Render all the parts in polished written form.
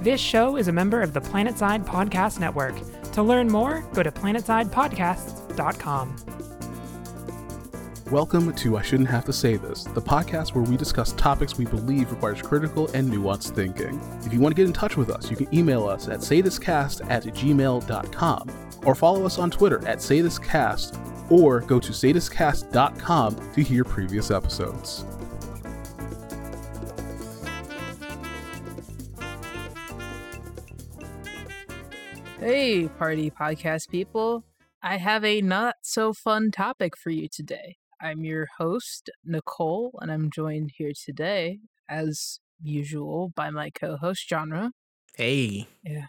This show is a member of the Planetside Podcast Network. To learn more, go to PlanetsidePodcasts.com. Welcome to I Shouldn't Have to Say This, the podcast where we discuss topics we believe requires critical and nuanced thinking. If you want to get in touch with us, you can email us at saythiscast@gmail.com or follow us on Twitter at saythiscast or go to saythiscast.com to hear previous episodes. Hey, party podcast people. I have a not-so-fun topic for you today. I'm your host, Nicole, and I'm joined here today, as usual, by my co-host, Genre. Hey. Yeah.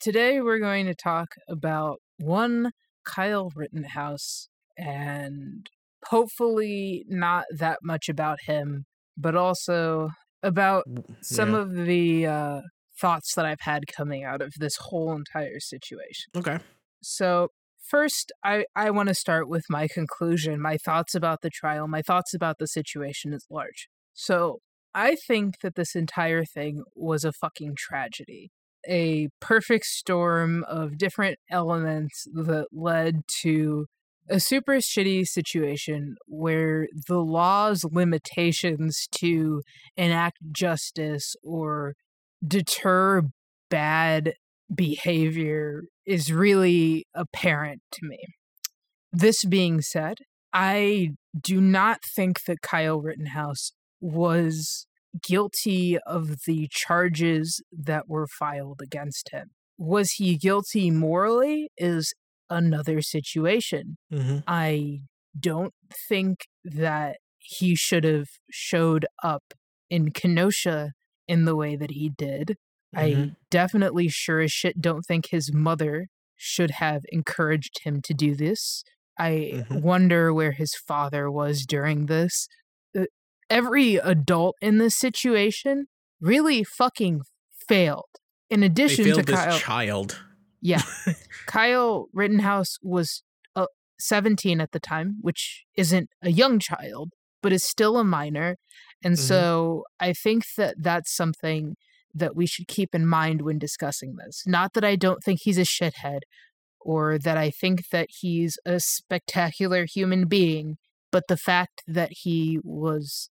Today, we're going to talk about one Kyle Rittenhouse, and hopefully not that much about him, but also about some of the thoughts that I've had coming out of this whole entire situation. Okay. So first, I want to start with my conclusion, my thoughts about the trial, my thoughts about the situation at large. So I think that this entire thing was a fucking tragedy, a perfect storm of different elements that led to a super shitty situation where the law's limitations to enact justice or deter bad behavior is really apparent to me. This being said, I do not think that Kyle Rittenhouse was guilty of the charges that were filed against him. Was he guilty morally is another situation. Mm-hmm. I don't think that he should have showed up in Kenosha in the way that he did. Mm-hmm. I definitely sure as shit don't think his mother should have encouraged him to do this. I wonder where his father was during this. Every adult in this situation really fucking failed. In addition to Kyle. This child. Yeah. Kyle Rittenhouse was 17 at the time, which isn't a young child, but is still a minor. And so I think that that's something that we should keep in mind when discussing this. Not that I don't think he's a shithead or that I think that he's a spectacular human being, but the fact that he was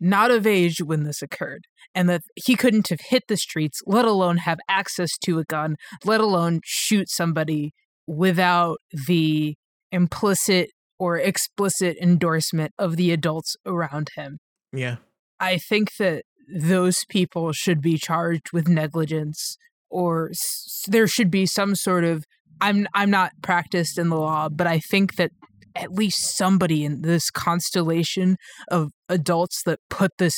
not of age when this occurred and that he couldn't have hit the streets, let alone have access to a gun, let alone shoot somebody without the implicit or explicit endorsement of the adults around him. Yeah. I think that those people should be charged with negligence, or there should be some sort of, I'm not practiced in the law, but I think that at least somebody in this constellation of adults that put this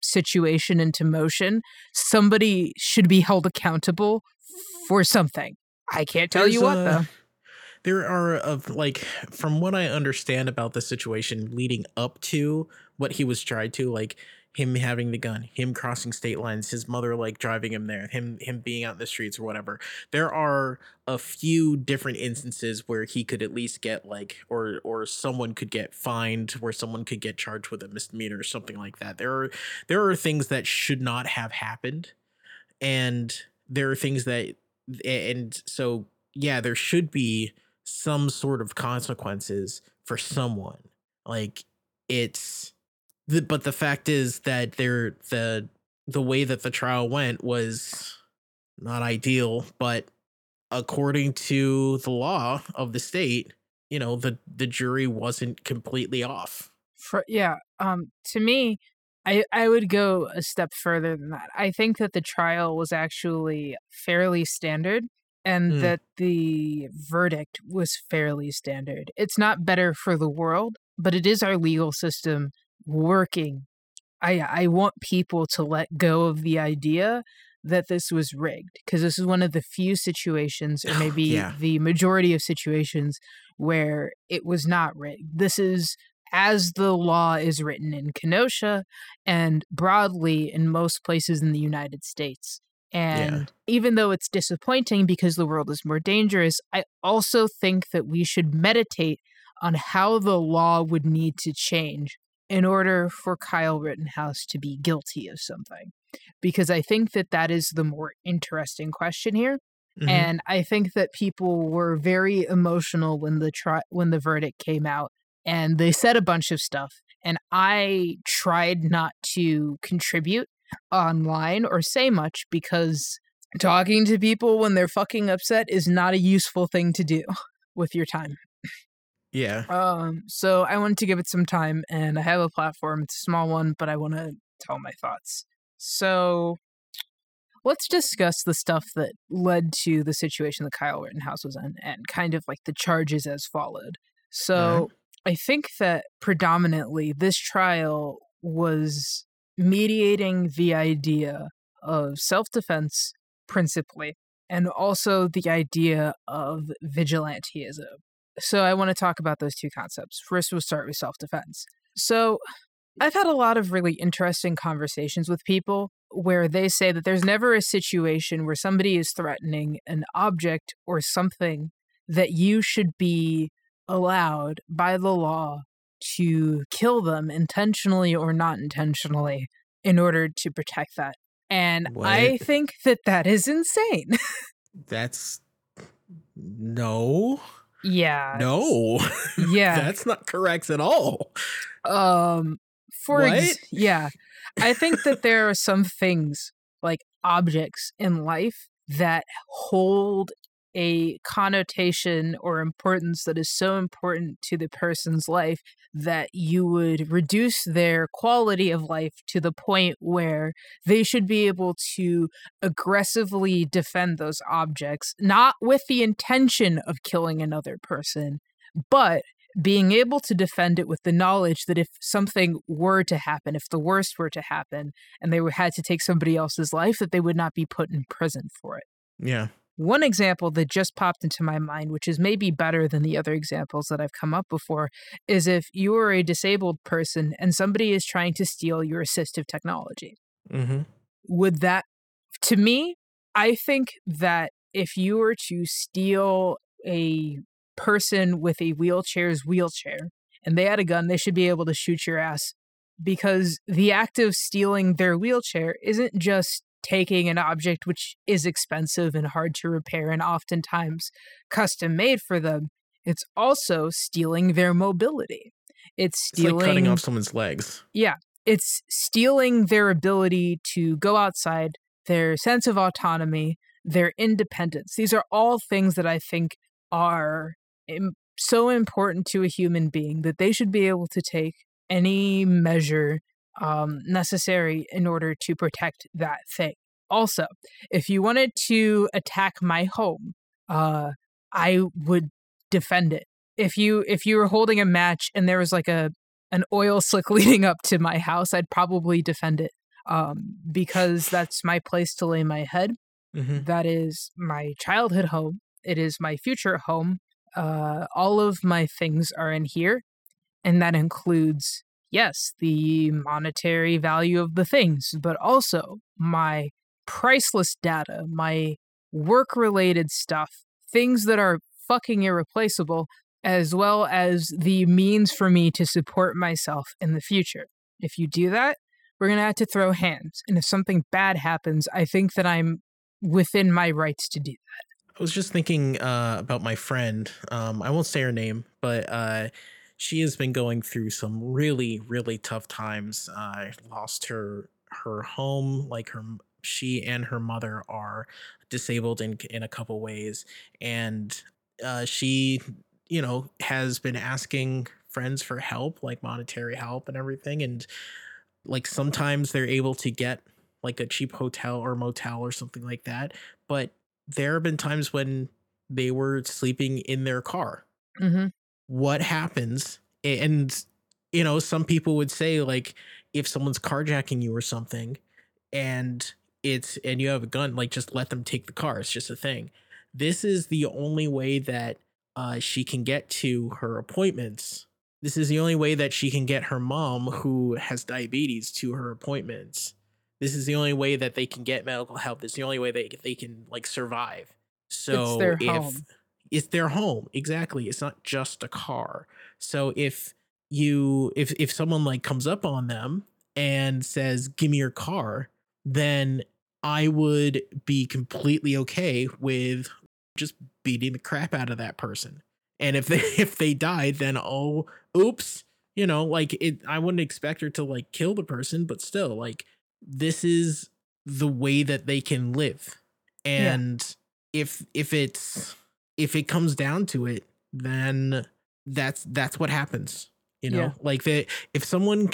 situation into motion, somebody should be held accountable for something. I can't tell you what, though. There are, from what I understand about the situation leading up to what he was tried to, him having the gun, him crossing state lines, his mother driving him there, him being out in the streets or whatever. There are a few different instances where he could at least get or someone could get fined, where someone could get charged with a misdemeanor or something like that. There are things that should not have happened, and there are things that, and so yeah, there should be some sort of consequences for someone. But the fact is that the way that the trial went was not ideal, but according to the law of the state, the jury wasn't completely off. To me, I would go a step further than that. I think that the trial was actually fairly standard and that the verdict was fairly standard. It's not better for the world, but it is our legal system working. I want people to let go of the idea that this was rigged, because this is one of the few situations, or maybe the majority of situations, where it was not rigged. This is as the law is written in Kenosha and broadly in most places in the United States. And even though it's disappointing because the world is more dangerous, I also think that we should meditate on how the law would need to change in order for Kyle Rittenhouse to be guilty of something. because I think that that is the more interesting question here. Mm-hmm. And I think that people were very emotional when the verdict came out, and they said a bunch of stuff. And I tried not to contribute online or say much because talking to people when they're fucking upset is not a useful thing to do with your time. Yeah. So I wanted to give it some time, and I have a platform. It's a small one, but I want to tell my thoughts. So let's discuss the stuff that led to the situation that Kyle Rittenhouse was in and kind of like the charges as followed. So I think that predominantly this trial was mediating the idea of self-defense principally, and also the idea of vigilantism. So I want to talk about those two concepts. First, we'll start with self-defense. So I've had a lot of really interesting conversations with people where they say that there's never a situation where somebody is threatening an object or something that you should be allowed by the law to kill them intentionally or not intentionally in order to protect that. And what? I think that that is insane. That's... No... Yeah. No. Yeah. That's not correct at all. Yeah. I think that there are some things like objects in life that hold a connotation or importance that is so important to the person's life that you would reduce their quality of life to the point where they should be able to aggressively defend those objects, not with the intention of killing another person, but being able to defend it with the knowledge that if something were to happen, if the worst were to happen, and they had to take somebody else's life, that they would not be put in prison for it. Yeah. One example that just popped into my mind, which is maybe better than the other examples that I've come up before, is if you are a disabled person and somebody is trying to steal your assistive technology. Mm-hmm. Would that, to me, I think that if you were to steal a person with a wheelchair's wheelchair and they had a gun, they should be able to shoot your ass, because the act of stealing their wheelchair isn't just taking an object which is expensive and hard to repair and oftentimes custom made for them. It's also stealing their mobility. It's like cutting off someone's legs. Yeah. It's stealing their ability to go outside, their sense of autonomy, their independence. These are all things that I think are so important to a human being that they should be able to take any measure necessary in order to protect that thing. Also, if you wanted to attack my home, I would defend it. If you were holding a match and there was like an oil slick leading up to my house, I'd probably defend it because that's my place to lay my head. Mm-hmm. That is my childhood home. It is my future home. All of my things are in here, and that includes, yes, the monetary value of the things, but also my priceless data, my work-related stuff, things that are fucking irreplaceable, as well as the means for me to support myself in the future. If you do that, we're going to have to throw hands. And if something bad happens, I think that I'm within my rights to do that. I was just thinking about my friend. I won't say her name, but... she has been going through some really, really tough times. Lost her home. Like she and her mother are disabled in a couple ways, and she, has been asking friends for help, like monetary help and everything. And like sometimes they're able to get like a cheap hotel or motel or something like that. But there have been times when they were sleeping in their car. Mm-hmm. What happens? And some people would say, like, if someone's carjacking you or something and you have a gun, like, just let them take the car. It's just a thing. This is the only way that she can get to her appointments. This is the only way that she can get her mom, who has diabetes, to her appointments. This is the only way that they can get medical help. This is the only way they can, like, survive. So it's their home. It's their home. Exactly. It's not just a car. So if someone like comes up on them and says, give me your car, then I would be completely okay with just beating the crap out of that person. And if they died, then, oh, oops, you know, like it, I wouldn't expect her to like kill the person, but still, like, this is the way that they can live. And yeah. if it comes down to it, then that's what happens. You know, yeah. Like that, if someone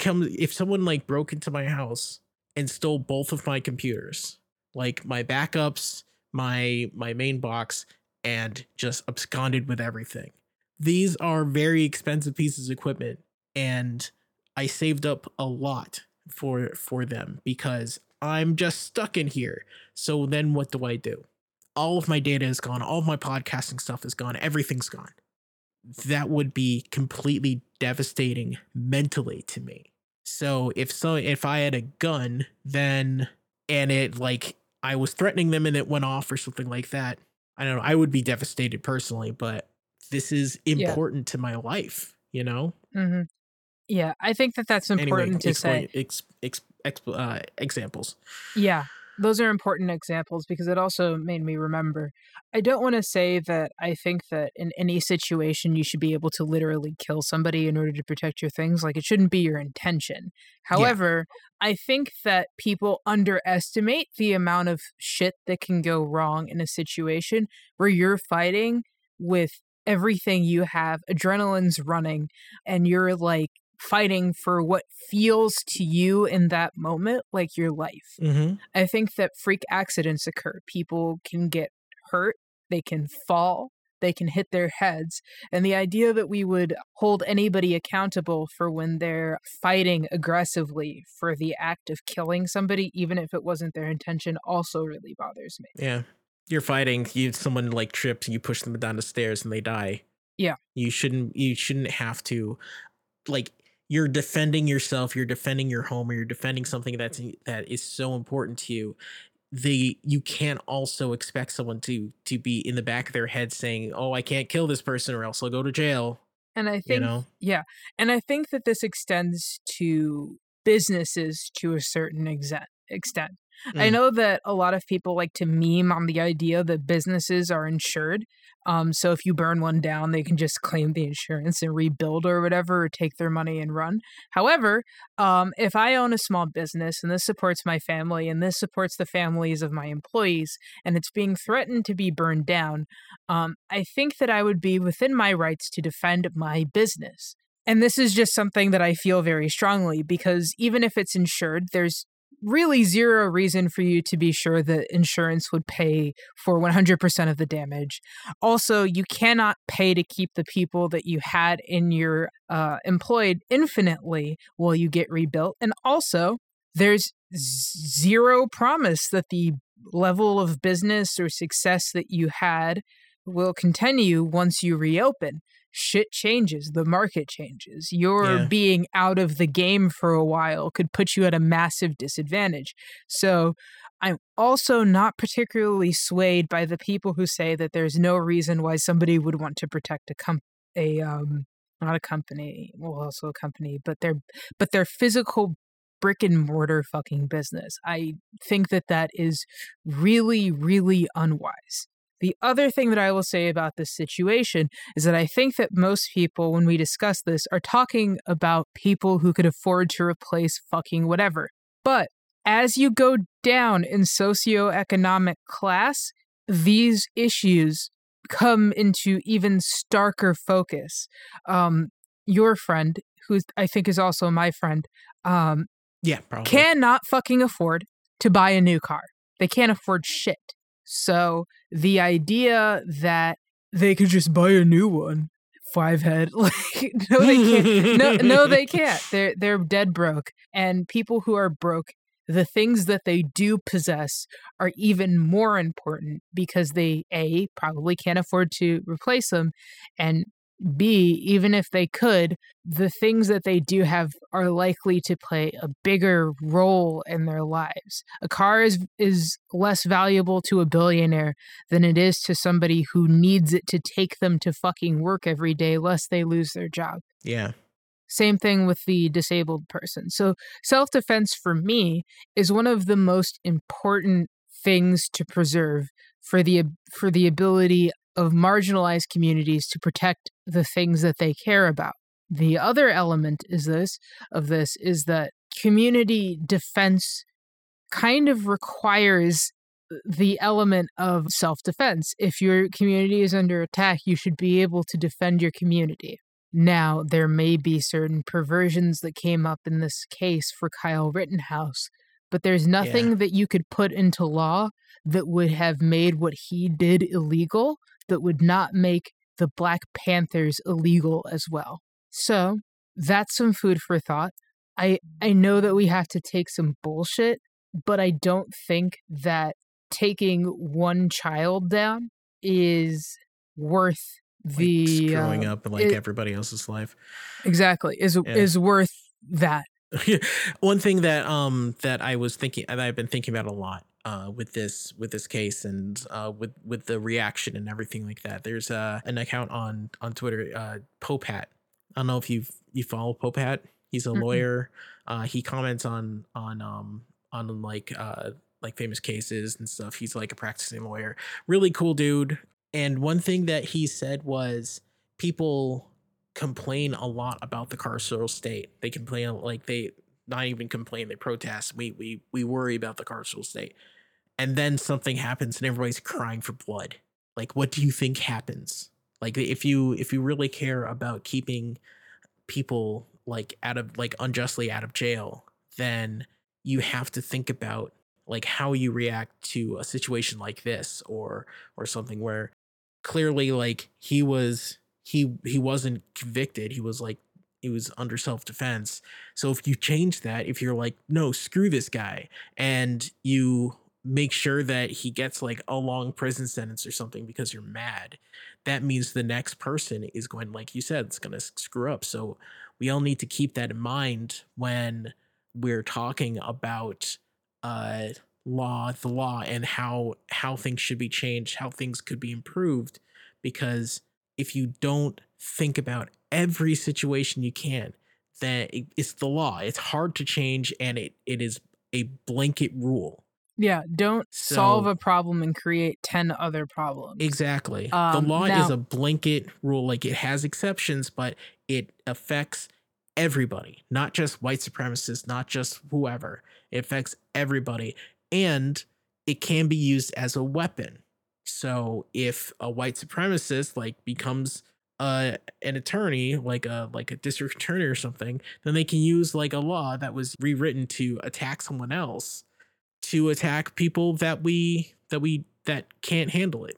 like broke into my house and stole both of my computers, like my backups, my main box, and just absconded with everything. These are very expensive pieces of equipment, and I saved up a lot for them because I'm just stuck in here. So then what do? All of my data is gone. All of my podcasting stuff is gone. Everything's gone. That would be completely devastating mentally to me. So if I had a gun, then, and it like I was threatening them and it went off or something like that, I don't know, I would be devastated personally, but this is important to my life, you know? Mm-hmm. Yeah, I think that's important to say. Examples. Yeah, those are important examples because it also made me remember. I don't want to say that I think that in any situation you should be able to literally kill somebody in order to protect your things. Like, it shouldn't be your intention. However, I think that people underestimate the amount of shit that can go wrong in a situation where you're fighting with everything you have, adrenaline's running, and you're like fighting for what feels to you in that moment like your life. Mm-hmm. I think that freak accidents occur. People can get hurt, they can fall, they can hit their heads. And the idea that we would hold anybody accountable for when they're fighting aggressively for the act of killing somebody, even if it wasn't their intention, also really bothers me. Yeah. You're fighting, someone like trips and you push them down the stairs and they die. Yeah. You shouldn't have to, like, you're defending yourself, you're defending your home, or you're defending something that is so important to you. You can't also expect someone to be in the back of their head saying, oh, I can't kill this person or else I'll go to jail. And I think, And I think that this extends to businesses to a certain extent. Mm. I know that a lot of people like to meme on the idea that businesses are insured. So if you burn one down, they can just claim the insurance and rebuild or whatever, or take their money and run. However, if I own a small business and this supports my family and this supports the families of my employees and it's being threatened to be burned down, I think that I would be within my rights to defend my business. And this is just something that I feel very strongly, because even if it's insured, there's really zero reason for you to be sure that insurance would pay for 100% of the damage. Also, you cannot pay to keep the people that you had in your employed infinitely while you get rebuilt. And also, there's zero promise that the level of business or success that you had will continue once you reopen. Shit changes. The market changes. Your being out of the game for a while could put you at a massive disadvantage. So I'm also not particularly swayed by the people who say that there's no reason why somebody would want to protect their physical brick and mortar fucking business. I think that is really, really unwise. The other thing that I will say about this situation is that I think that most people, when we discuss this, are talking about people who could afford to replace fucking whatever. But as you go down in socioeconomic class, these issues come into even starker focus. Your friend, who I think is also my friend, probably cannot fucking afford to buy a new car. They can't afford shit. So the idea that they could just buy a new one, $5 head, like, no, they can't. No, they can't. They're dead broke. And people who are broke, the things that they do possess are even more important because they, A, probably can't afford to replace them, and B, even if they could, the things that they do have are likely to play a bigger role in their lives. A car is less valuable to a billionaire than it is to somebody who needs it to take them to fucking work every day, lest they lose their job. Yeah. Same thing with the disabled person. So self-defense for me is one of the most important things to preserve for the ability of marginalized communities to protect the things that they care about. The other element is this is that community defense kind of requires the element of self-defense. If your community is under attack, you should be able to defend your community. Now, there may be certain perversions that came up in this case for Kyle Rittenhouse, but there's nothing that you could put into law that would have made what he did illegal that would not make the Black Panthers illegal as well. So that's some food for thought. I know that we have to take some bullshit, but I don't think that taking one child down is worth screwing up and everybody else's life. Exactly. Is worth that. One thing that that I was thinking, that I've been thinking about a lot with this case and with the reaction and everything like that. There's an account on Twitter, Popehat. I don't know if you follow Popehat. He's a lawyer. He comments on famous cases and stuff. He's like a practicing lawyer. Really cool dude. And one thing that he said was people complain a lot about the carceral state. They complain, like they not even complain, they protest. We worry about the carceral state. And then something happens and everybody's crying for blood. Like, what do you think happens? Like, if you really care about keeping people unjustly out of jail, then you have to think about like how you react to a situation like this or something where clearly like he wasn't convicted. He was under self-defense. So if you change that, if you're like, no, screw this guy, and you make sure that he gets like a long prison sentence or something because you're mad, that means the next person is going, like you said, it's going to screw up. So we all need to keep that in mind when we're talking about the law and how things should be changed, how things could be improved, because if you don't think about every situation you can, then it's the law. It's hard to change, and it is a blanket rule. Yeah, don't solve a problem and create 10 other problems. Exactly. The law is a blanket rule. Like, it has exceptions, but it affects everybody, not just white supremacists, not just whoever. It affects everybody, and it can be used as a weapon. So if a white supremacist like becomes an attorney, like a district attorney or something, then they can use like a law that was rewritten to attack someone else, to attack people that can't handle it.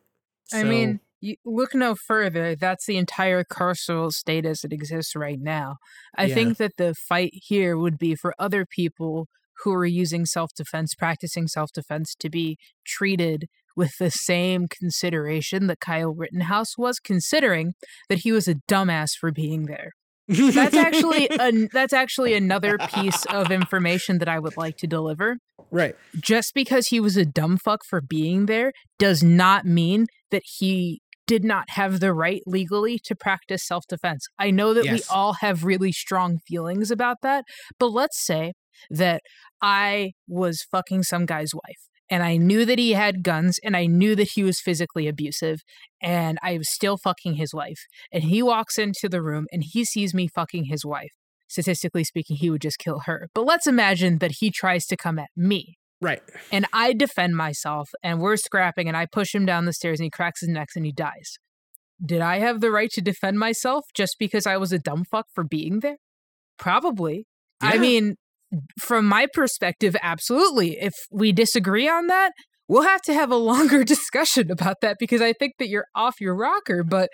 So, I mean, you look no further. That's the entire carceral state as it exists right now. I think that the fight here would be for other people who are using self-defense, practicing self-defense, to be treated with the same consideration that Kyle Rittenhouse was, considering that he was a dumbass for being there. That's actually another piece of information that I would like to deliver. Right. Just because he was a dumb fuck for being there does not mean that he did not have the right legally to practice self-defense. I know that we all have really strong feelings about that, but let's say that I was fucking some guy's wife, and I knew that he had guns, and I knew that he was physically abusive, and I was still fucking his wife. And he walks into the room, and he sees me fucking his wife. Statistically speaking, he would just kill her. But let's imagine that he tries to come at me. Right. And I defend myself, and we're scrapping, and I push him down the stairs, and he cracks his neck, and he dies. Did I have the right to defend myself just because I was a dumb fuck for being there? Probably. Yeah. I mean, from my perspective, absolutely. If we disagree on that, we'll have to have a longer discussion about that, because I think that you're off your rocker. But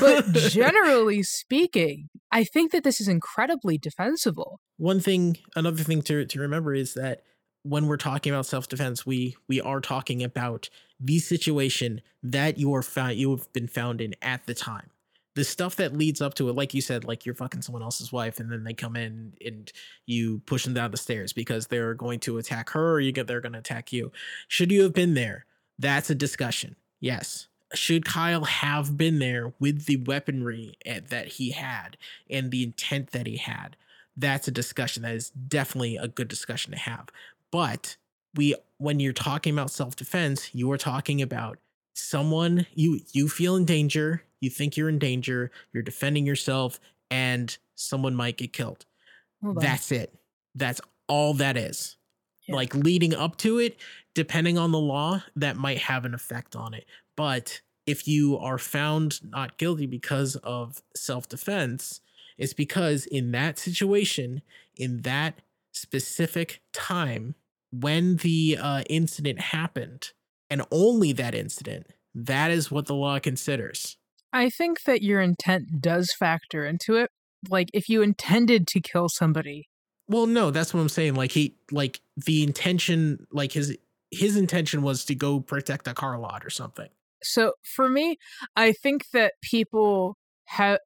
but generally speaking, I think that this is incredibly defensible. Another thing to remember is that when we're talking about self-defense, we are talking about the situation that you have been found in at the time. The stuff that leads up to it, like you said, like you're fucking someone else's wife, and then they come in and you push them down the stairs because they're going to attack her, or they're going to attack you. Should you have been there? That's a discussion. Yes. should Kyle have been there with the weaponry that he had and the intent that he had? That's a discussion that is definitely a good discussion to have. But when you're talking about self-defense, you are talking about someone you feel in danger, you think you're in danger, you're defending yourself, and someone might get killed. Well, that's it. That's all that is. Yeah. Like leading up to it, depending on the law, that might have an effect on it. But if you are found not guilty because of self-defense, it's because in that situation, in that specific time, when the incident happened, and only that incident, that is what the law considers. I think that your intent does factor into it. Like, if you intended to kill somebody. Well, no, that's what I'm saying. Like, the intention, like his intention was to go protect a car lot or something. So for me, I think that people have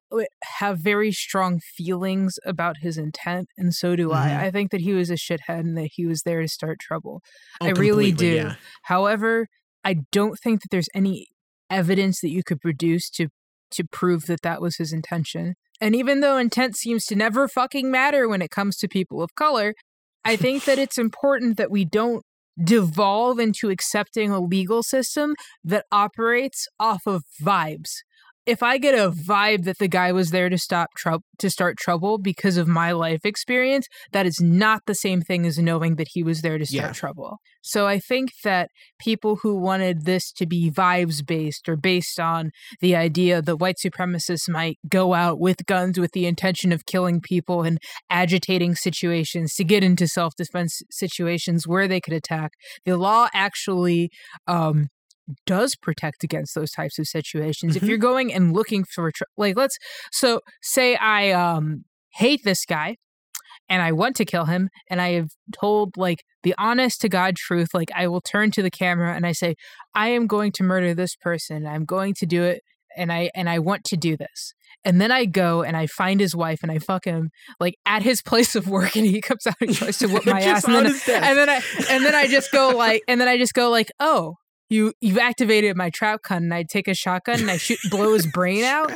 very strong feelings about his intent, and so do I. I think that he was a shithead and that he was there to start trouble. Oh, I really do. Yeah. However, I don't think that there's any evidence that you could produce to prove that that was his intention. And even though intent seems to never fucking matter when it comes to people of color, I think that it's important that we don't devolve into accepting a legal system that operates off of vibes. If I get a vibe that the guy was there to start trouble because of my life experience, that is not the same thing as knowing that he was there to start trouble. So I think that people who wanted this to be vibes-based or based on the idea that white supremacists might go out with guns with the intention of killing people and agitating situations to get into self-defense situations where they could attack, the law actually does protect against those types of situations. If you're going and looking for say I hate this guy and I want to kill him, and I have told the honest to God truth, I will turn to the camera and I say, I am going to murder this person, I'm going to do it, and I want to do this. And then I go and I find his wife and I fuck him at his place of work, and he comes out and tries to whip my ass, and then I just go oh, You've activated my trap gun, and I take a shotgun and I blow his brain out.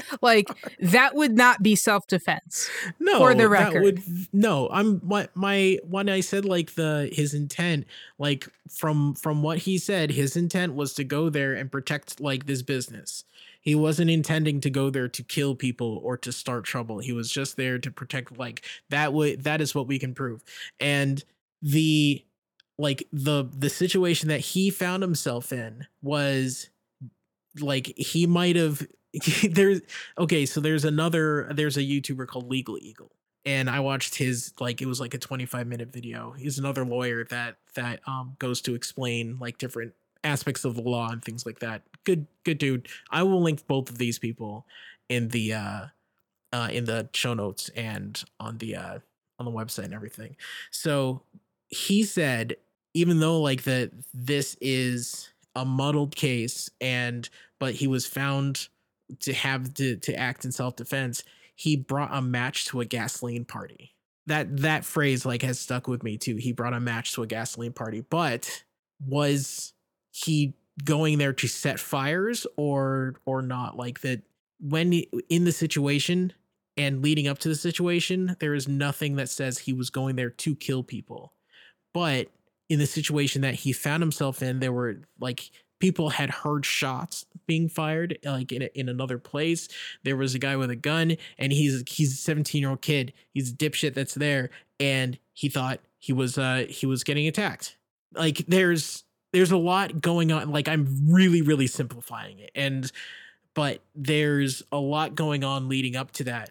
That would not be self-defense. No, for the record. When I said his intent, from what he said, his intent was to go there and protect this business. He wasn't intending to go there to kill people or to start trouble. He was just there to protect that is what we can prove. And the situation that he found himself in was he might have there's a YouTuber called Legal Eagle, and I watched his it was a 25-minute video. He's another lawyer that goes to explain different aspects of the law and things like that. Good dude. I will link both of these people in the show notes and on the website and everything. So he said, even though this is a muddled case, but he was found to have to act in self-defense, he brought a match to a gasoline party. That phrase has stuck with me too. He brought a match to a gasoline party, but was he going there to set fires or not? That when in the situation and leading up to the situation, there is nothing that says he was going there to kill people. But in the situation that he found himself in, there were people had heard shots being fired in another place. There was a guy with a gun, and he's a 17-year-old kid. He's a dipshit that's there, and he thought he was getting attacked. There's a lot going on. I'm really, really simplifying it, but there's a lot going on leading up to that.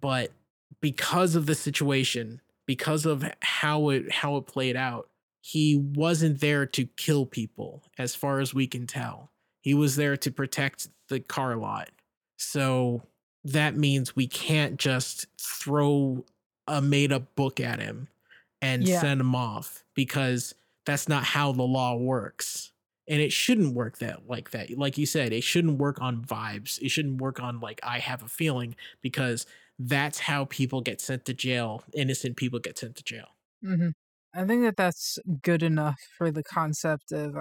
But because of the situation, because of how it played out, he wasn't there to kill people, as far as we can tell. He was there to protect the car lot. So that means we can't just throw a made-up book at him and send him off, because that's not how the law works. And it shouldn't work that. Like you said, it shouldn't work on vibes. It shouldn't work on I have a feeling, because that's how people get sent to jail. Innocent people get sent to jail. Mm-hmm. I think that's good enough for the concept of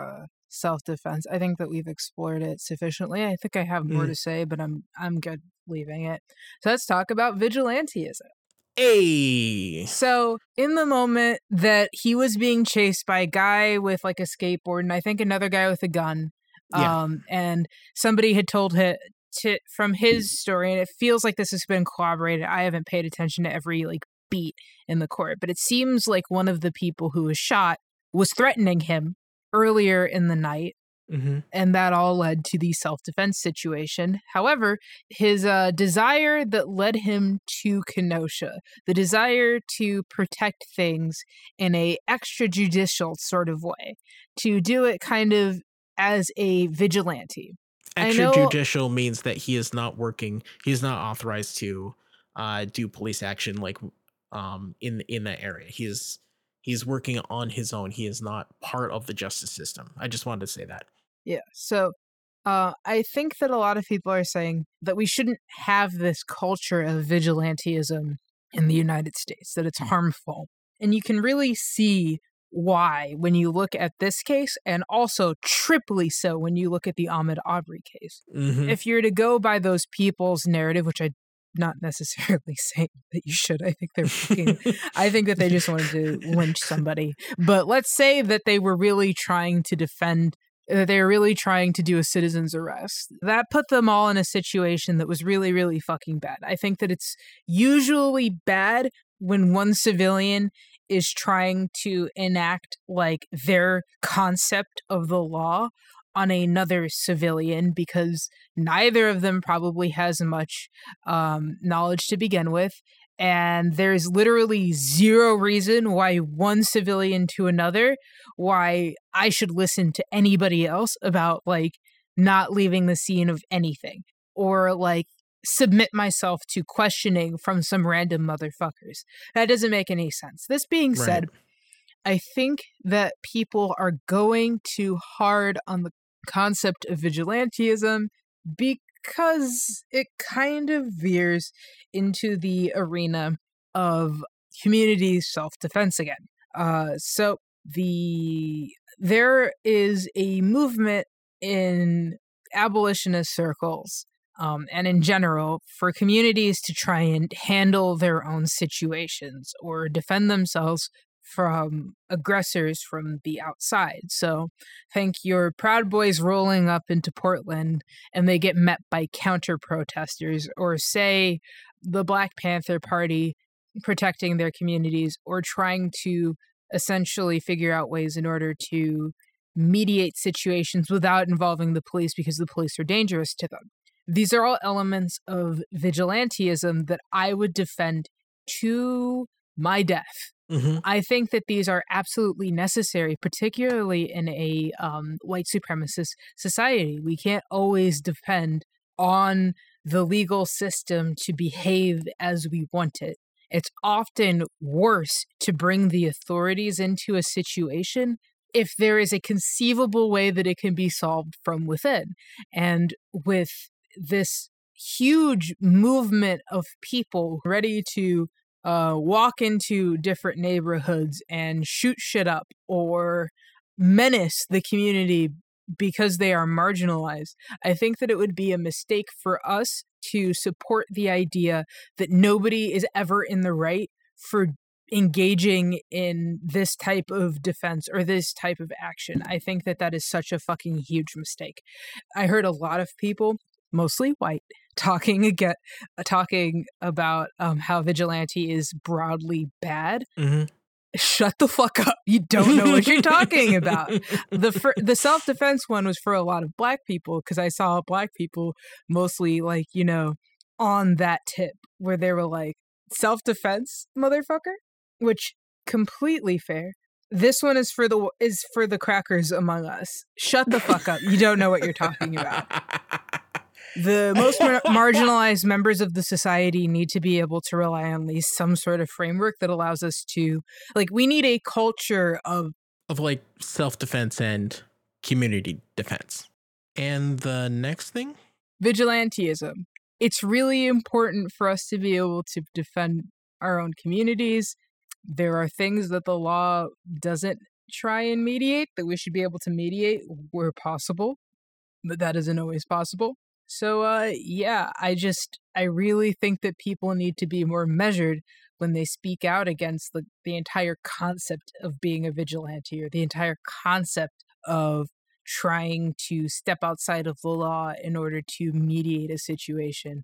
self-defense. I think that we've explored it sufficiently. I think I have more to say, but I'm good leaving it. So let's talk about vigilantism. Hey. So in the moment that he was being chased by a guy with like a skateboard and I think another guy with a gun, and somebody had told him from his story, and it feels like this has been corroborated. I haven't paid attention to every like beat in the court, but it seems like one of the people who was shot was threatening him earlier in the night, and that all led to the self-defense situation. However, his desire that led him to Kenosha, the desire to protect things in a extrajudicial sort of way, to do it kind of as a vigilante. Extrajudicial means that he is not working. He is not authorized to do police action like in that area. He's working on his own. He is not part of the justice system. I just wanted to say that. Yeah. So I think that a lot of people are saying that we shouldn't have this culture of vigilantism in the United States, that it's harmful. And you can really see why when you look at this case, and also triply so when you look at the Ahmaud Arbery case. If you're to go by those people's narrative, which I not necessarily saying that you should. I think they're fucking, I think that they just wanted to lynch somebody. But let's say that they were really trying to defend, they were really trying to do a citizen's arrest. That put them all in a situation that was really, really fucking bad. I think that it's usually bad when one civilian is trying to enact like their concept of the law on another civilian, because neither of them probably has much knowledge to begin with. And there's literally zero reason why one civilian to another, why I should listen to anybody else about like not leaving the scene of anything or like submit myself to questioning from some random motherfuckers. That doesn't make any sense. This being said, I think that people are going too hard on the concept of vigilantism because it kind of veers into the arena of community self-defense again. So there is a movement in abolitionist circles and in general for communities to try and handle their own situations or defend themselves from aggressors from the outside. So think your Proud Boys rolling up into Portland and they get met by counter protesters, or say the Black Panther Party protecting their communities or trying to essentially figure out ways in order to mediate situations without involving the police because the police are dangerous to them. These are all elements of vigilantism that I would defend to my death. I think that these are absolutely necessary, particularly in a white supremacist society. We can't always depend on the legal system to behave as we want it. It's often worse to bring the authorities into a situation if there is a conceivable way that it can be solved from within. And with this huge movement of people ready to walk into different neighborhoods and shoot shit up or menace the community because they are marginalized, I think that it would be a mistake for us to support the idea that nobody is ever in the right for engaging in this type of defense or this type of action. I think that that is such a fucking huge mistake. I heard a lot of people, mostly white, talking about how vigilante is broadly bad. Shut the fuck up. You don't know what you're talking about. The self-defense one was for a lot of black people, because I saw black people mostly like, you know, on that tip where they were like, self-defense, motherfucker, which completely fair. This one is for the crackers among us. Shut the fuck up. You don't know what you're talking about. The most marginalized members of the society need to be able to rely on at least some sort of framework that allows us to, like, we need a culture of like self-defense and community defense. And the next thing? Vigilantism. It's really important for us to be able to defend our own communities. There are things that the law doesn't try and mediate, that we should be able to mediate where possible, but that isn't always possible. So I really think that people need to be more measured when they speak out against the entire concept of being a vigilante, or the entire concept of trying to step outside of the law in order to mediate a situation.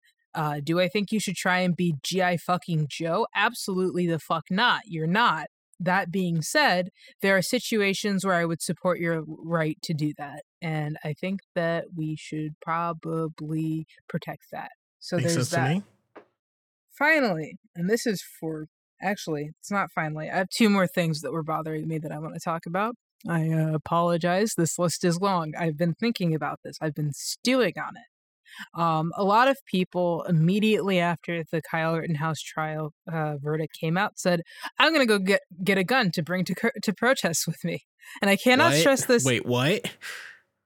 Do I think you should try and be G.I. fucking Joe? Absolutely the fuck not. You're not. That being said, there are situations where I would support your right to do that. And I think that we should probably protect that. So makes there's that. Finally, and this is for, actually, it's not finally. I have two more things that were bothering me that I want to talk about. I apologize. This list is long. I've been thinking about this. I've been stewing on it. A lot of people immediately after the Kyle Rittenhouse trial verdict came out said, I'm going to go get a gun to bring to protests with me. And I cannot stress this. Wait, what?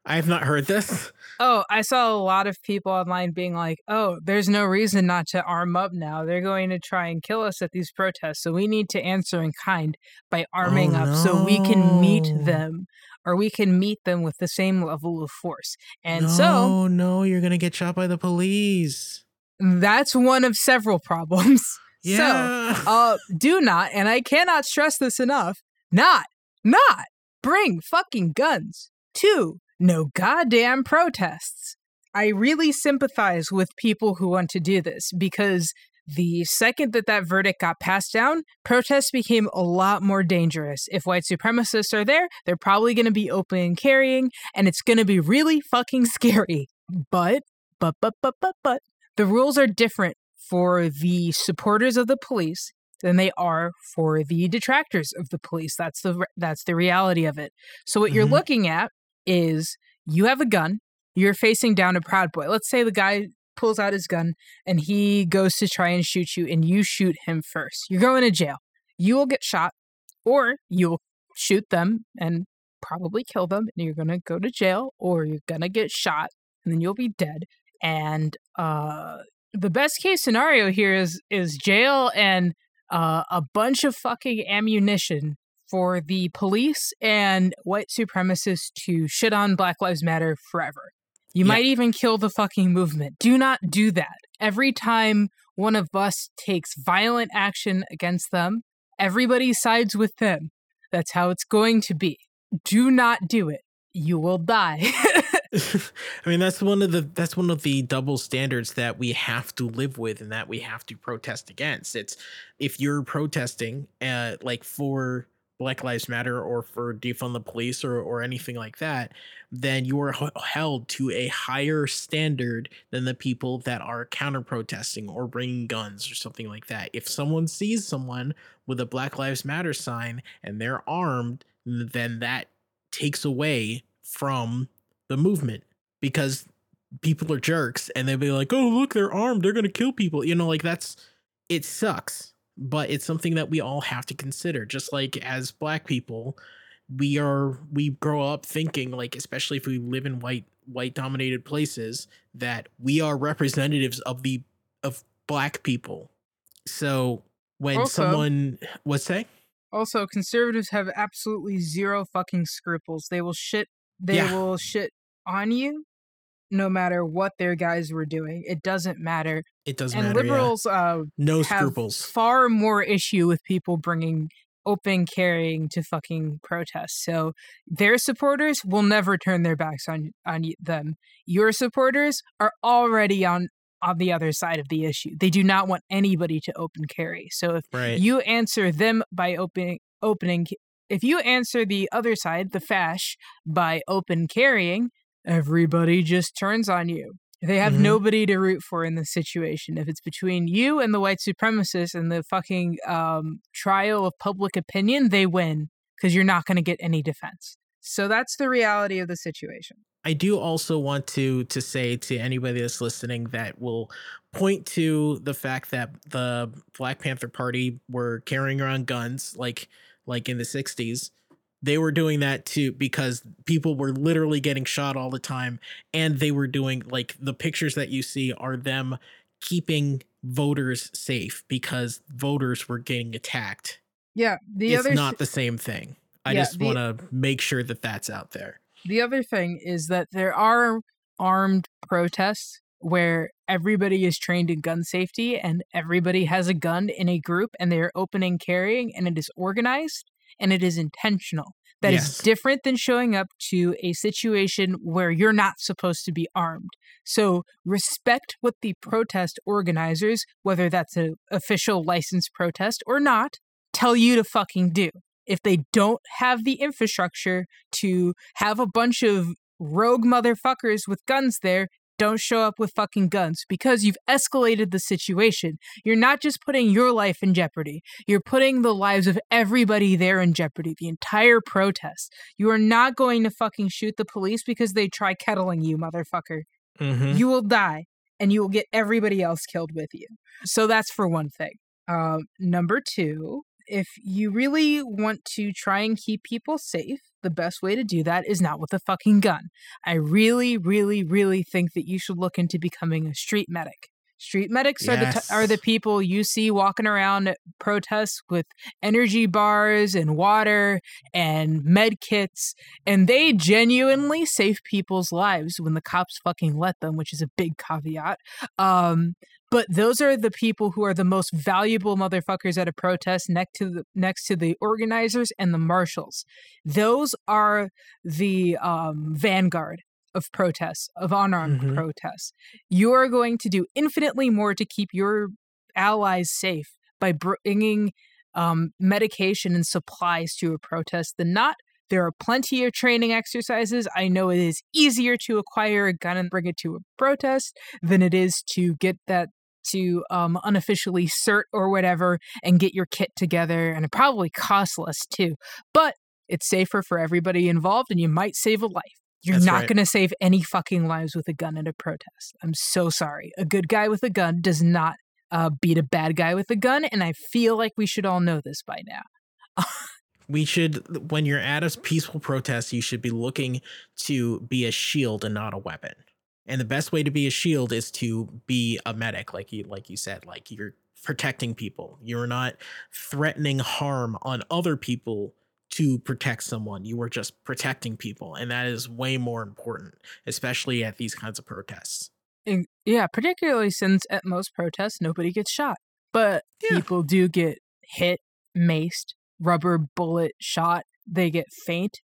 I have not heard this. Oh, I saw a lot of people online being like, oh, there's no reason not to arm up now. They're going to try and kill us at these protests. So we need to answer in kind by arming up so we can meet them. Or we can meet them with the same level of force. And you're going to get shot by the police. That's one of several problems. Yeah. So do not, and I cannot stress this enough, not bring fucking guns to no goddamn protests. I really sympathize with people who want to do this, because the second that verdict got passed down, protests became a lot more dangerous. If white supremacists are there, they're probably going to be open and carrying, and it's going to be really fucking scary. But, the rules are different for the supporters of the police than they are for the detractors of the police. That's the reality of it. So what you're looking at is you have a gun, you're facing down a Proud Boy. Let's say the guy pulls out his gun and he goes to try and shoot you, and you shoot him first. You're going to jail. You will get shot, or you'll shoot them and probably kill them, and you're going to go to jail, or you're going to get shot and then you'll be dead. And the best case scenario here is jail and a bunch of fucking ammunition for the police and white supremacists to shit on Black Lives Matter forever. You might even kill the fucking movement. Do not do that. Every time one of us takes violent action against them, everybody sides with them. That's how it's going to be. Do not do it. You will die. I mean, that's one of the double standards that we have to live with and that we have to protest against. It's if you're protesting like for Black Lives Matter or for defund the police or anything like that, then you are held to a higher standard than the people that are counter-protesting or bringing guns or something like that. If someone sees someone with a Black Lives Matter sign and they're armed, then that takes away from the movement, because people are jerks and they'll be like, oh, look, they're armed, they're going to kill people. You know, like it sucks. But it's something that we all have to consider. Just like as Black people, we grow up thinking, like, especially if we live in white dominated places, that we are representatives of Black people. So when also, someone what's that? Also, conservatives have absolutely zero fucking scruples. They will shit. They will shit on you, no matter what their guys were doing. It doesn't matter. And liberals no scruples. Far more issue with people bringing open carrying to fucking protests. So their supporters will never turn their backs on them. Your supporters are already on the other side of the issue. They do not want anybody to open carry. So if you answer them by opening, if you answer the other side, the fash, by open carrying, everybody just turns on you. They have nobody to root for in this situation. If it's between you and the white supremacists and the fucking trial of public opinion, they win, because you're not going to get any defense. So that's the reality of the situation. I do also want to say to anybody that's listening that will point to the fact that the Black Panther Party were carrying around guns like in the 60s. They were doing that too because people were literally getting shot all the time, and they were doing, like, the pictures that you see are them keeping voters safe because voters were getting attacked. Yeah, it's not the same thing. I just want to make sure that that's out there. The other thing is that there are armed protests where everybody is trained in gun safety and everybody has a gun in a group and they are open and carrying, and it is organized and it is intentional. That is different than showing up to a situation where you're not supposed to be armed. So respect what the protest organizers, whether that's an official licensed protest or not, tell you to fucking do. If they don't have the infrastructure to have a bunch of rogue motherfuckers with guns there, don't show up with fucking guns, because you've escalated the situation. You're not just putting your life in jeopardy. You're putting the lives of everybody there in jeopardy, the entire protest. You are not going to fucking shoot the police because they try kettling you, motherfucker. Mm-hmm. You will die, and you will get everybody else killed with you. So that's for one thing. Number two, if you really want to try and keep people safe, the best way to do that is not with a fucking gun. I really, really, really think that you should look into becoming a street medic. Street medics are the people you see walking around at protests with energy bars and water and med kits, and they genuinely save people's lives when the cops fucking let them, which is a big caveat. But those are the people who are the most valuable motherfuckers at a protest next to the organizers and the marshals. Those are the vanguard of protests, of unarmed protests. You are going to do infinitely more to keep your allies safe by bringing medication and supplies to a protest than not. There are plenty of training exercises. I know it is easier to acquire a gun and bring it to a protest than it is to get that to unofficially cert or whatever and get your kit together. And it probably costs less too, but it's safer for everybody involved and you might save a life. You're That's not right. going to save any fucking lives with a gun at a protest. I'm so sorry. A good guy with a gun does not beat a bad guy with a gun. And I feel like we should all know this by now. We should, when you're at a peaceful protest, you should be looking to be a shield and not a weapon. And the best way to be a shield is to be a medic, like you said, like you're protecting people. You're not threatening harm on other people to protect someone. You are just protecting people. And that is way more important, especially at these kinds of protests. And yeah, particularly since at most protests, nobody gets shot. But people do get hit, maced, rubber bullet shot, they get faint.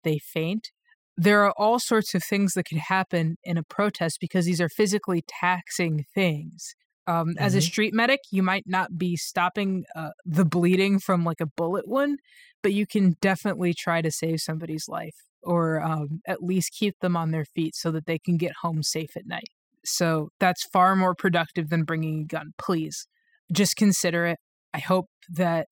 There are all sorts of things that can happen in a protest because these are physically taxing things. As a street medic, you might not be stopping the bleeding from like a bullet wound, but you can definitely try to save somebody's life or at least keep them on their feet so that they can get home safe at night. So that's far more productive than bringing a gun. Please just consider it. I hope that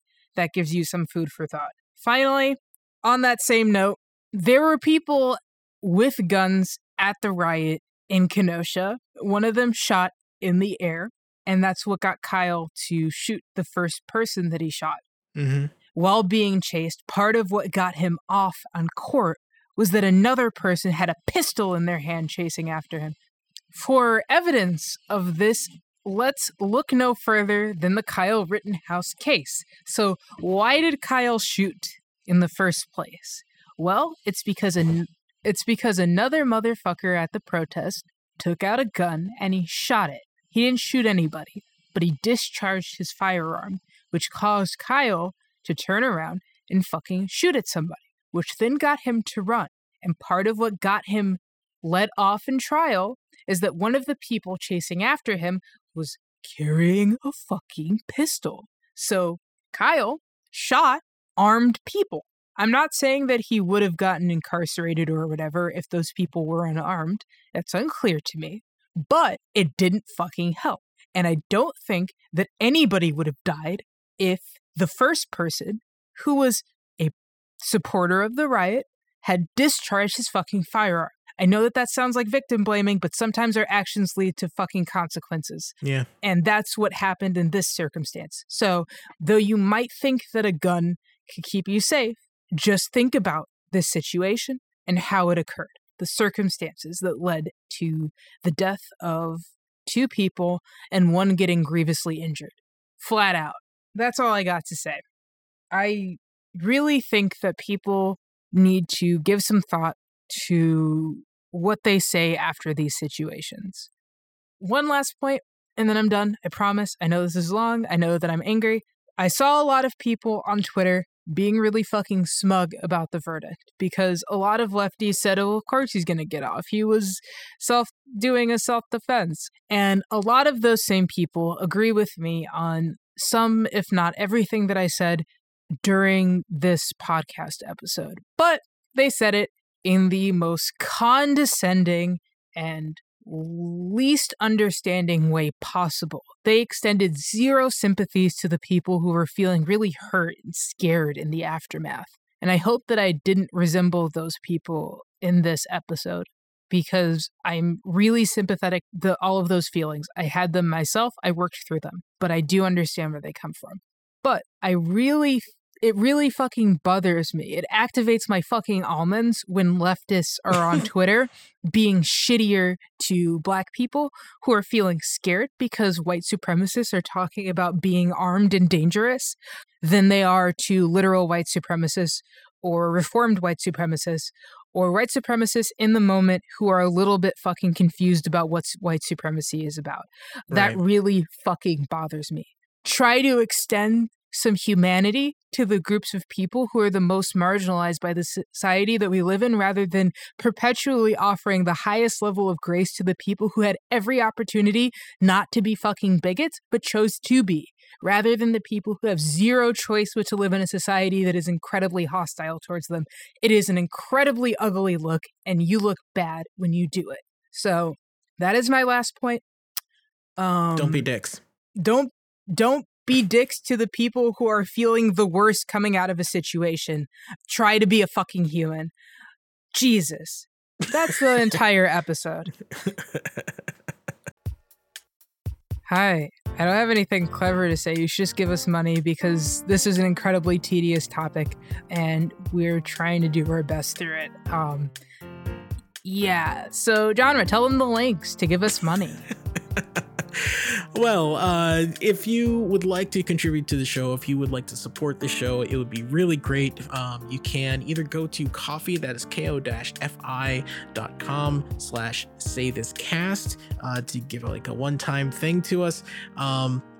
gives you some food for thought. Finally, on that same note, there were people with guns at the riot in Kenosha. One of them shot in the air, and that's what got Kyle to shoot the first person that he shot. While being chased, part of what got him off on court was that another person had a pistol in their hand chasing after him. For evidence of this, let's look no further than the Kyle Rittenhouse case. So why did Kyle shoot in the first place? Well, it's because another motherfucker at the protest took out a gun and he shot it. He didn't shoot anybody, but he discharged his firearm, which caused Kyle to turn around and fucking shoot at somebody, which then got him to run. And part of what got him let off in trial is that one of the people chasing after him was carrying a fucking pistol. So Kyle shot armed people. I'm not saying that he would have gotten incarcerated or whatever if those people were unarmed. That's unclear to me. But it didn't fucking help. And I don't think that anybody would have died if the first person, who was a supporter of the riot, had discharged his fucking firearm. I know that sounds like victim blaming, but sometimes our actions lead to fucking consequences. Yeah. And that's what happened in this circumstance. So though you might think that a gun could keep you safe, just think about this situation and how it occurred. The circumstances that led to the death of two people and one getting grievously injured. Flat out. That's all I got to say. I really think that people need to give some thought to what they say after these situations. One last point, and then I'm done. I promise. I know this is long. I know that I'm angry. I saw a lot of people on Twitter being really fucking smug about the verdict because a lot of lefties said, oh, of course he's going to get off. He was doing a self-defense. And a lot of those same people agree with me on some, if not everything that I said during this podcast episode. But they said it in the most condescending and least understanding way possible. They extended zero sympathies to the people who were feeling really hurt and scared in the aftermath. And I hope that I didn't resemble those people in this episode because I'm really sympathetic to all of those feelings. I had them myself. I worked through them, but I do understand where they come from. But it really fucking bothers me. It activates my fucking almonds when leftists are on Twitter being shittier to Black people who are feeling scared because white supremacists are talking about being armed and dangerous than they are to literal white supremacists or reformed white supremacists or white supremacists in the moment who are a little bit fucking confused about what white supremacy is about. Right. That really fucking bothers me. Try to extend some humanity to the groups of people who are the most marginalized by the society that we live in, rather than perpetually offering the highest level of grace to the people who had every opportunity not to be fucking bigots, but chose to be, rather than the people who have zero choice but to live in a society that is incredibly hostile towards them. It is an incredibly ugly look, and you look bad when you do it. So that is my last point. Don't be dicks. Don't be dicks to the people who are feeling the worst coming out of a situation. Try to be a fucking human. Jesus. That's the entire episode. Hi, I don't have anything clever to say. You should just give us money because this is an incredibly tedious topic and we're trying to do our best through it. Yeah. So, John, tell them the links to give us money. Well, if you would like to contribute to the show, if you would like to support the show, it would be really great. You can either go to Ko-fi, that is ko-fi.com/saythiscast to give like a one-time thing to us.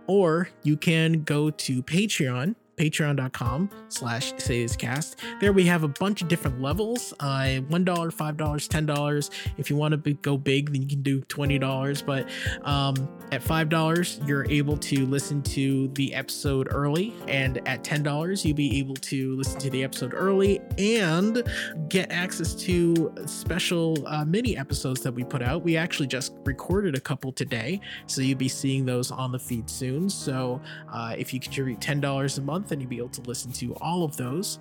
Or you can go to Patreon. patreon.com/saythiscast. There we have a bunch of different levels, $1, $5, $10. If you want to go big, then you can do $20, but at $5 you're able to listen to the episode early, and at $10 you'll be able to listen to the episode early and get access to special mini episodes that we put out. We actually just recorded a couple today, so you'll be seeing those on the feed soon. So if you contribute $10 a month, and you'll be able to listen to all of those,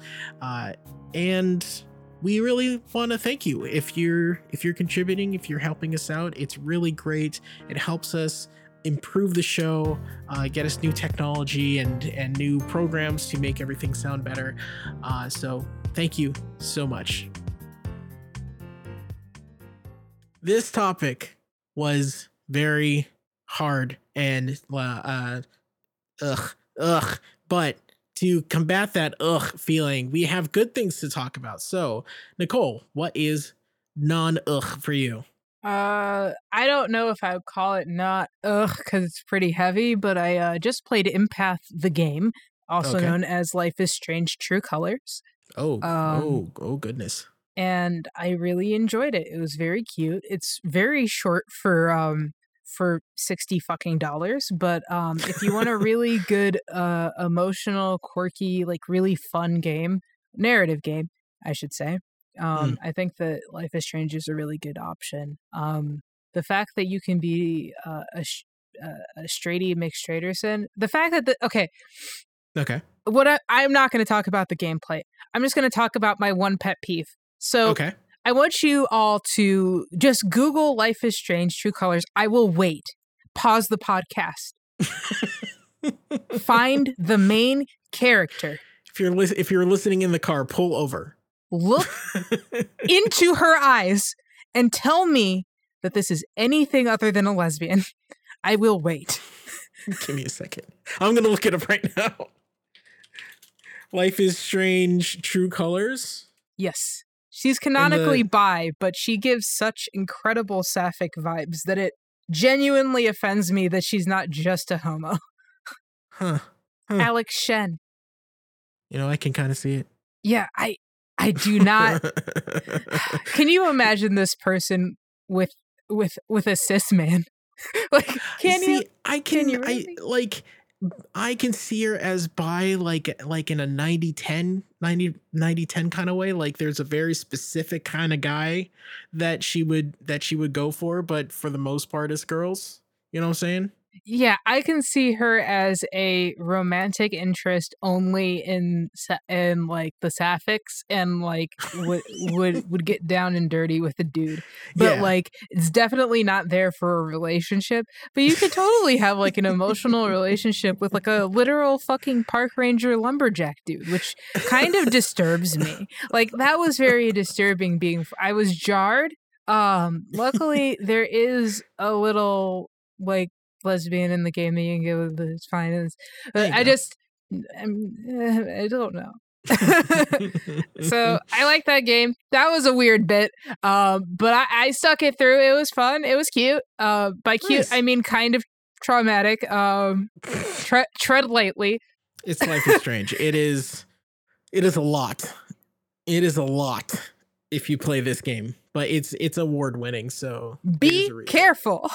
and we really want to thank you if you're contributing, if you're helping us out. It's really great. It helps us improve the show, get us new technology and new programs to make everything sound better. So thank you so much. This topic was very hard and ugh. But to combat that ugh feeling, we have good things to talk about. So, Nicole, what is non-ugh for you? I don't know if I would call it not ugh because it's pretty heavy, but I just played Empath the game, also known as Life is Strange: True Colors. Oh, goodness. And I really enjoyed it. It was very cute. It's very short for $60, but if you want a really good emotional, quirky, like really fun game, narrative game I should say, I think that Life is Strange is a really good option. The fact that you can be a straighty McStraderson, the fact that I'm not going to talk about the gameplay. I'm just going to talk about my one pet peeve. So okay, I want you all to just Google Life is Strange, True Colors. I will wait. Pause the podcast. Find the main character. If you're listening in the car, pull over. Look into her eyes and tell me that this is anything other than a lesbian. I will wait. Give me a second. I'm going to look it up right now. Life is Strange, True Colors. Yes. She's canonically bi, but she gives such incredible sapphic vibes that it genuinely offends me that she's not just a homo. Huh. Alex Shen. You know, I can kind of see it. Yeah, I do not. Can you imagine this person with a cis man? Like, I can see her as bi, like in a 90-10 kind of way. Like there's a very specific kind of guy that she would go for, but for the most part it's girls. You know what I'm saying? Yeah, I can see her as a romantic interest only in like the sapphics, and like would get down and dirty with a dude. But like it's definitely not there for a relationship. But you could totally have like an emotional relationship with like a literal fucking park ranger lumberjack dude, which kind of disturbs me. Like that was very disturbing. I was jarred. Luckily there is a little like lesbian in the game that you can get with his finance. I don't know. So I like that game. That was a weird bit, but I stuck it through. It was fun. It was cute. By cute, nice. I mean kind of traumatic. Tread lightly. It's Life is Strange. It is a lot. It is a lot if you play this game, but it's award winning. So be careful.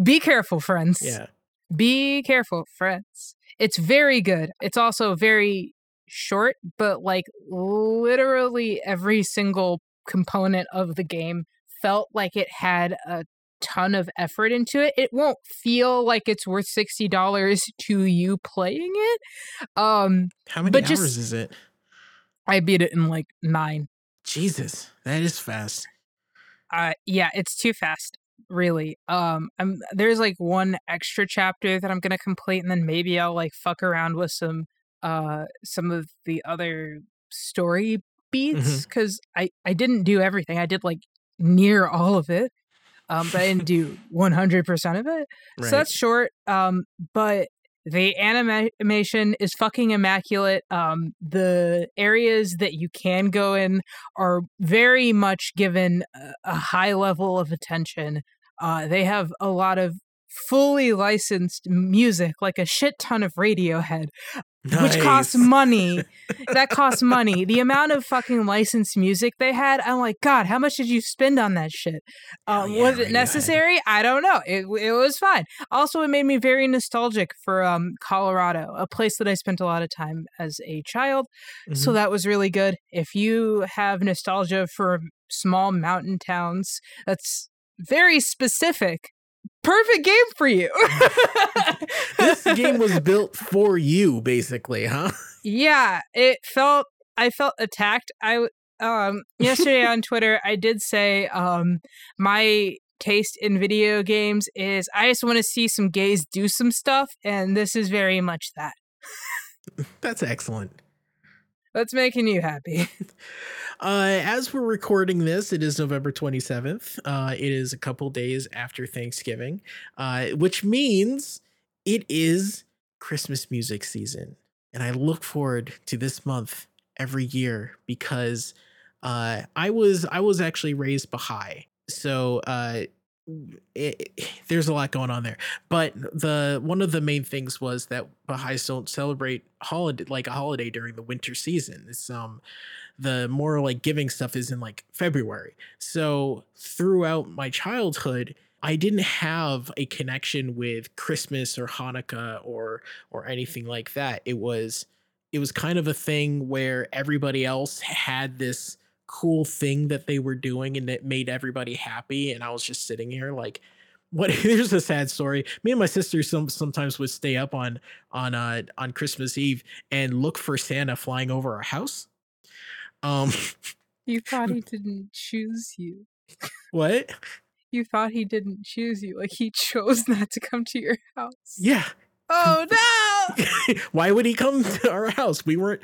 Be careful, friends. Yeah. Be careful, friends. It's very good. It's also very short, but like literally every single component of the game felt like it had a ton of effort into it. It won't feel like it's worth $60 to you playing it. How many hours is it? I beat it in like 9. Jesus, that is fast. Yeah, it's too fast. Really. There's like one extra chapter that I'm gonna complete, and then maybe I'll like fuck around with some of the other story beats, because I didn't do everything. I did like near all of it, but I didn't do 100% of it. Right. So that's short. But the animation is fucking immaculate. The areas that you can go in are very much given a high level of attention. They have a lot of fully licensed music, like a shit ton of Radiohead, nice. Which costs money. That costs money. The amount of fucking licensed music they had, I'm like, God, how much did you spend on that shit? Was it necessary? God. I don't know. It was fine. Also, it made me very nostalgic for Colorado, a place that I spent a lot of time as a child. Mm-hmm. So that was really good. If you have nostalgia for small mountain towns, that's very specific. Perfect game for you. This game was built for you, basically, huh? Yeah, I felt attacked. Yesterday on Twitter, I did say my taste in video games is I just want to see some gays do some stuff, and this is very much that. That's excellent. What's making you happy? As we're recording this, it is November 27th. It is a couple days after Thanksgiving, which means it is Christmas music season. And I look forward to this month every year because I was actually raised Baha'i. So there's a lot going on there, but one of the main things was that Baha'is don't celebrate a holiday during the winter season. It's the more like giving stuff is in like February. So throughout my childhood, I didn't have a connection with Christmas or Hanukkah or anything like that. It was kind of a thing where everybody else had this cool thing that they were doing, and it made everybody happy, and I was just sitting here like, what? Here's a sad story. Me and my sister sometimes would stay up on Christmas Eve and look for Santa flying over our house. You thought he didn't choose you. What? You thought he didn't choose you, like he chose not to come to your house. Yeah. Oh no. Why would he come to our house? We weren't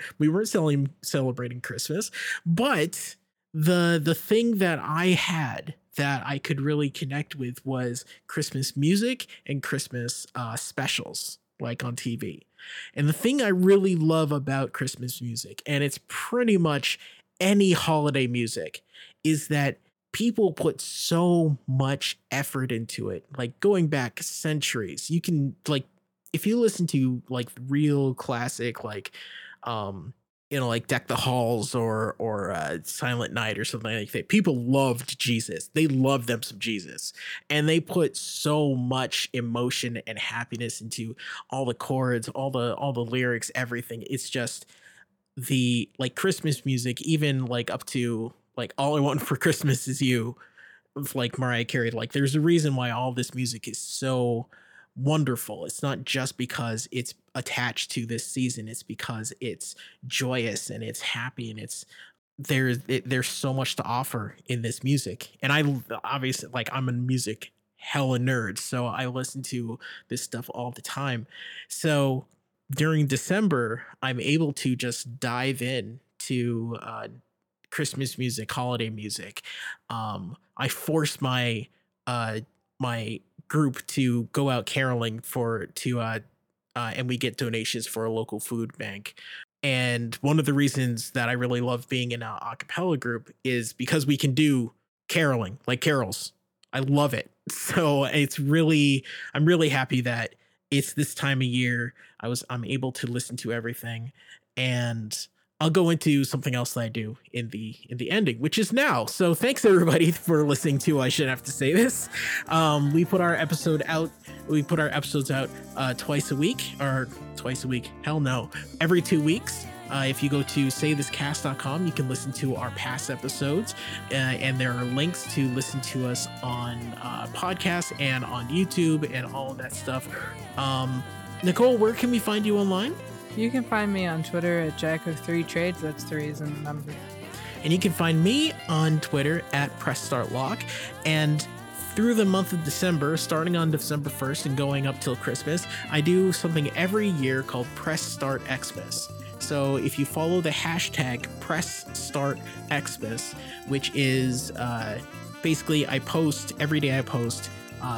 celebrating Christmas, but the thing that I had that I could really connect with was Christmas music and Christmas specials, like on TV. And the thing I really love about Christmas music, and it's pretty much any holiday music is that people put so much effort into it. Like going back centuries, you can like, if you listen to like real classic, like, you know, like Deck the Halls or Silent Night or something like that. People loved Jesus. They loved them some Jesus. And they put so much emotion and happiness into all the chords, all the lyrics, everything. It's just the like Christmas music, even like up to like All I Want for Christmas Is You, like Mariah Carey. Like there's a reason why all this music is so wonderful. It's not just because it's attached to this season. It's because it's joyous and it's happy and it's there's so much to offer in this music. And I obviously like I'm a music hella nerd, so I listen to this stuff all the time. So during December, I'm able to just dive in to Christmas music, holiday music. I force my my group to go out caroling and we get donations for a local food bank. And one of the reasons that I really love being in an a cappella group is because we can do caroling, like carols. I love it. So I'm really happy that it's this time of year. I'm able to listen to everything, and I'll go into something else that I do in the ending, which is now. So thanks everybody for listening to I Shouldn't Have to Say This. We put our episodes out twice a week. Hell no. Every 2 weeks. If you go to saythiscast.com, you can listen to our past episodes, and there are links to listen to us on podcasts and on YouTube and all of that stuff. Nicole, where can we find you online? You can find me on Twitter at jack of 3 trades. That's 3 is in the number. And you can find me on Twitter at PressStartLock. And through the month of December, starting on December 1st and going up till Christmas, I do something every year called Press Start Xmas. So if you follow the hashtag PressStartXmas, which is basically every day I post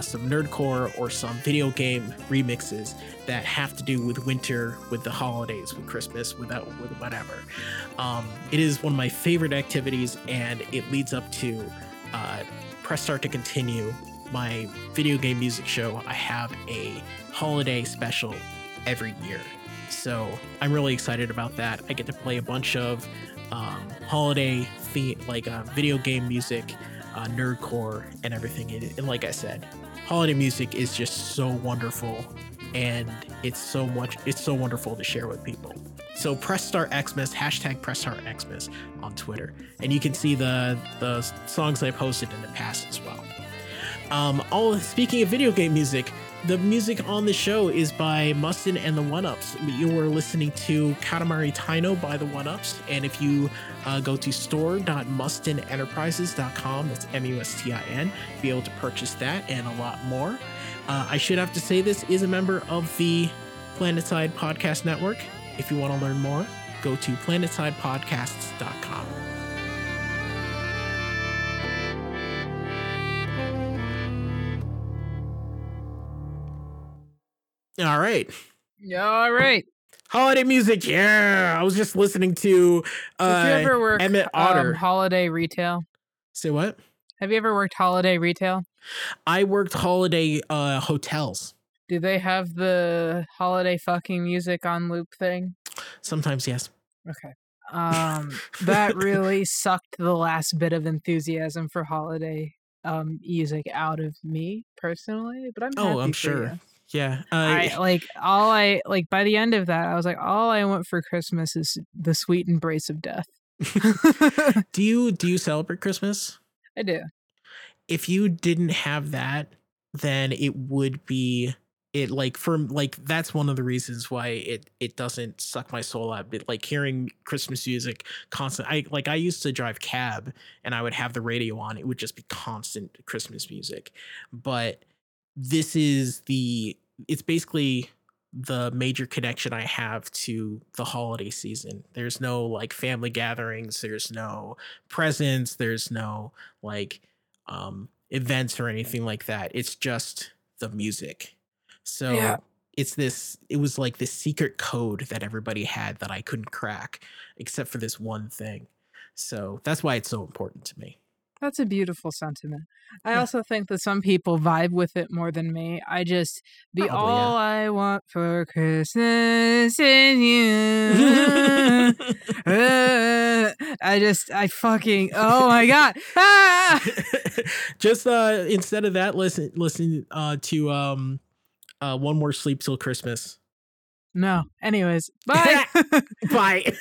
some nerdcore or some video game remixes that have to do with winter, with the holidays, with Christmas, with whatever. It is one of my favorite activities, and it leads up to Press Start to Continue, my video game music show. I have a holiday special every year. So I'm really excited about that. I get to play a bunch of holiday theme, like video game music, nerdcore, and everything. And like I said, holiday music is just so wonderful, and it's so wonderful to share with people. So Press Start Xmas, hashtag Press Start Xmas on Twitter, and you can see the songs I posted in the past as well. Speaking of video game music, the music on the show is by Mustin and the One-Ups. You are listening to Katamari Tino by the One-Ups. And if you go to store.mustinenterprises.com, that's MUSTIN, be able to purchase that and a lot more. I Should Have to Say This is a member of the Planetside Podcast Network. If you want to learn more, go to PlanetsidePodcasts.com. All right. Yeah. All right. Holiday music. Yeah. I was just listening to Emmett Otter. Holiday retail. Say what? Have you ever worked holiday retail? I worked holiday hotels. Do they have the holiday fucking music on loop thing? Sometimes, yes. Okay. That really sucked the last bit of enthusiasm for holiday music out of me personally, but I'm happy I'm for sure. You. Yeah. By the end of that, I was like, all I want for Christmas is the sweet embrace of death. Do you celebrate Christmas? I do. If you didn't have that, then it would be that's one of the reasons why it doesn't suck my soul out. But like hearing Christmas music constant, I used to drive cab and I would have the radio on. It would just be constant Christmas music. But this is it's basically the major connection I have to the holiday season. There's no like family gatherings. There's no presents. There's no like events or anything like that. It's just the music. So yeah. It was like this secret code that everybody had that I couldn't crack except for this one thing. So that's why it's so important to me. That's a beautiful sentiment. I also think that some people vibe with it more than me. I just, I want for Christmas is you. Oh my God. Ah! Just instead of that, listen to One More Sleep Till Christmas. No. Anyways, bye. Bye.